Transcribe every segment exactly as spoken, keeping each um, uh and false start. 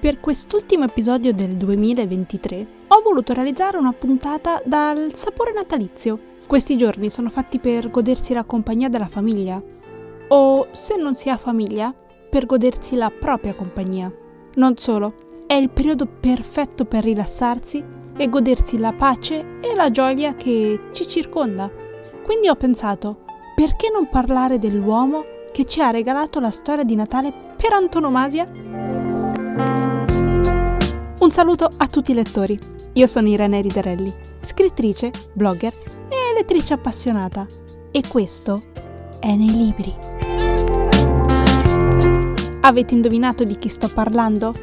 Per quest'ultimo episodio del duemilaventitré ho voluto realizzare una puntata dal sapore natalizio. Questi giorni sono fatti per godersi la compagnia della famiglia, o se non si ha famiglia, per godersi la propria compagnia. Non solo, è il periodo perfetto per rilassarsi e godersi la pace e la gioia che ci circonda. Quindi ho pensato, perché non parlare dell'uomo che ci ha regalato la storia di Natale per antonomasia? Un saluto a tutti i lettori. Io sono Irene Ridarelli, scrittrice, blogger e lettrice appassionata. E questo è Nei Libri. Avete indovinato di chi sto parlando?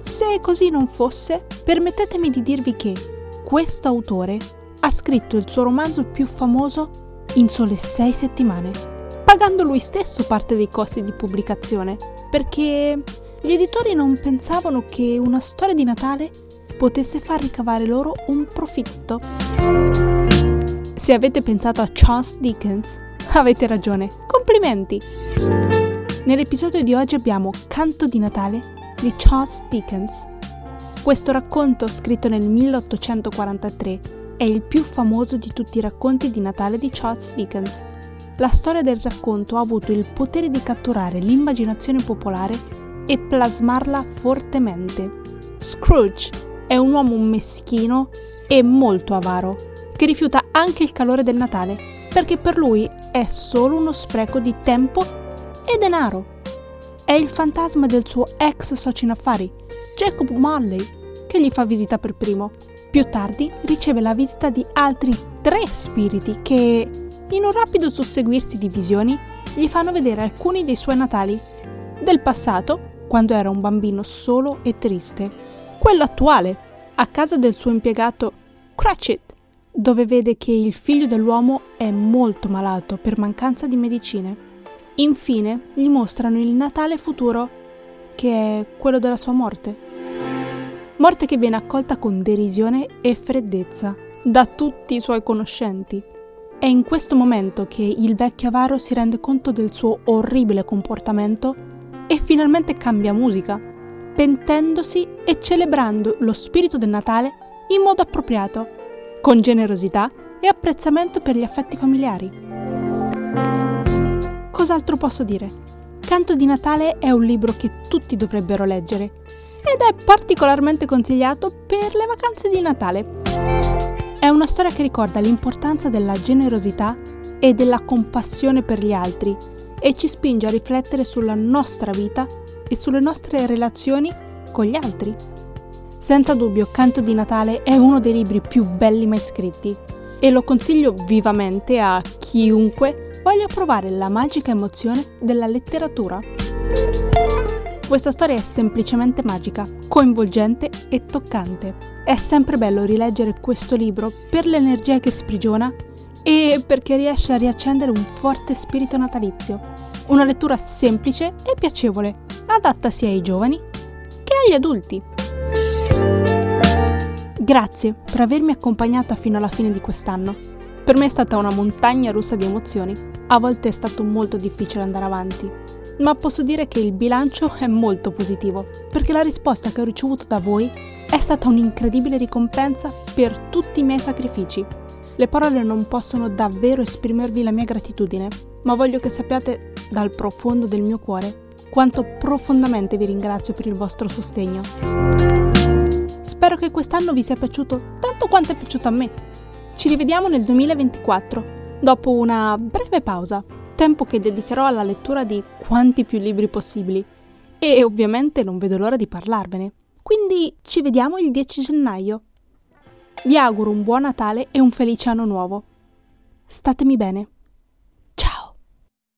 Se così non fosse, permettetemi di dirvi che questo autore ha scritto il suo romanzo più famoso in sole sei settimane, pagando lui stesso parte dei costi di pubblicazione, perché gli editori non pensavano che una storia di Natale potesse far ricavare loro un profitto. Se avete pensato a Charles Dickens, avete ragione, complimenti! Nell'episodio di oggi abbiamo Canto di Natale di Charles Dickens. Questo racconto, scritto nel milleottocentoquarantatré, è il più famoso di tutti i racconti di Natale di Charles Dickens. La storia del racconto ha avuto il potere di catturare l'immaginazione popolare e plasmarla fortemente. Scrooge è un uomo meschino e molto avaro, che rifiuta anche il calore del Natale, perché per lui è solo uno spreco di tempo e denaro. È il fantasma del suo ex socio in affari, Jacob Marley, che gli fa visita per primo. Più tardi riceve la visita di altri tre spiriti che, in un rapido susseguirsi di visioni, gli fanno vedere alcuni dei suoi natali. Del passato, quando era un bambino solo e triste. Quello attuale, a casa del suo impiegato Cratchit, dove vede che il figlio dell'uomo è molto malato per mancanza di medicine. Infine gli mostrano il Natale futuro, che è quello della sua morte. Morte che viene accolta con derisione e freddezza da tutti i suoi conoscenti. È in questo momento che il vecchio avaro si rende conto del suo orribile comportamento e finalmente cambia musica, pentendosi e celebrando lo spirito del Natale in modo appropriato, con generosità e apprezzamento per gli affetti familiari. Cos'altro posso dire? Canto di Natale è un libro che tutti dovrebbero leggere ed è particolarmente consigliato per le vacanze di Natale. È una storia che ricorda l'importanza della generosità e della compassione per gli altri e ci spinge a riflettere sulla nostra vita e sulle nostre relazioni con gli altri. Senza dubbio, Canto di Natale è uno dei libri più belli mai scritti e lo consiglio vivamente a chiunque voglia provare la magica emozione della letteratura. Questa storia è semplicemente magica, coinvolgente e toccante. È sempre bello rileggere questo libro per l'energia che sprigiona e perché riesce a riaccendere un forte spirito natalizio. Una lettura semplice e piacevole, adatta sia ai giovani che agli adulti. Grazie per avermi accompagnata fino alla fine di quest'anno. Per me è stata una montagna russa di emozioni, a volte è stato molto difficile andare avanti, ma posso dire che il bilancio è molto positivo, perché la risposta che ho ricevuto da voi è stata un'incredibile ricompensa per tutti i miei sacrifici. Le parole non possono davvero esprimervi la mia gratitudine, ma voglio che sappiate dal profondo del mio cuore quanto profondamente vi ringrazio per il vostro sostegno. Spero che quest'anno vi sia piaciuto tanto quanto è piaciuto a me. Ci rivediamo nel duemilaventiquattro, dopo una breve pausa, tempo che dedicherò alla lettura di quanti più libri possibili e ovviamente non vedo l'ora di parlarvene. Quindi ci vediamo il dieci gennaio. Vi auguro un buon Natale e un felice anno nuovo. Statemi bene.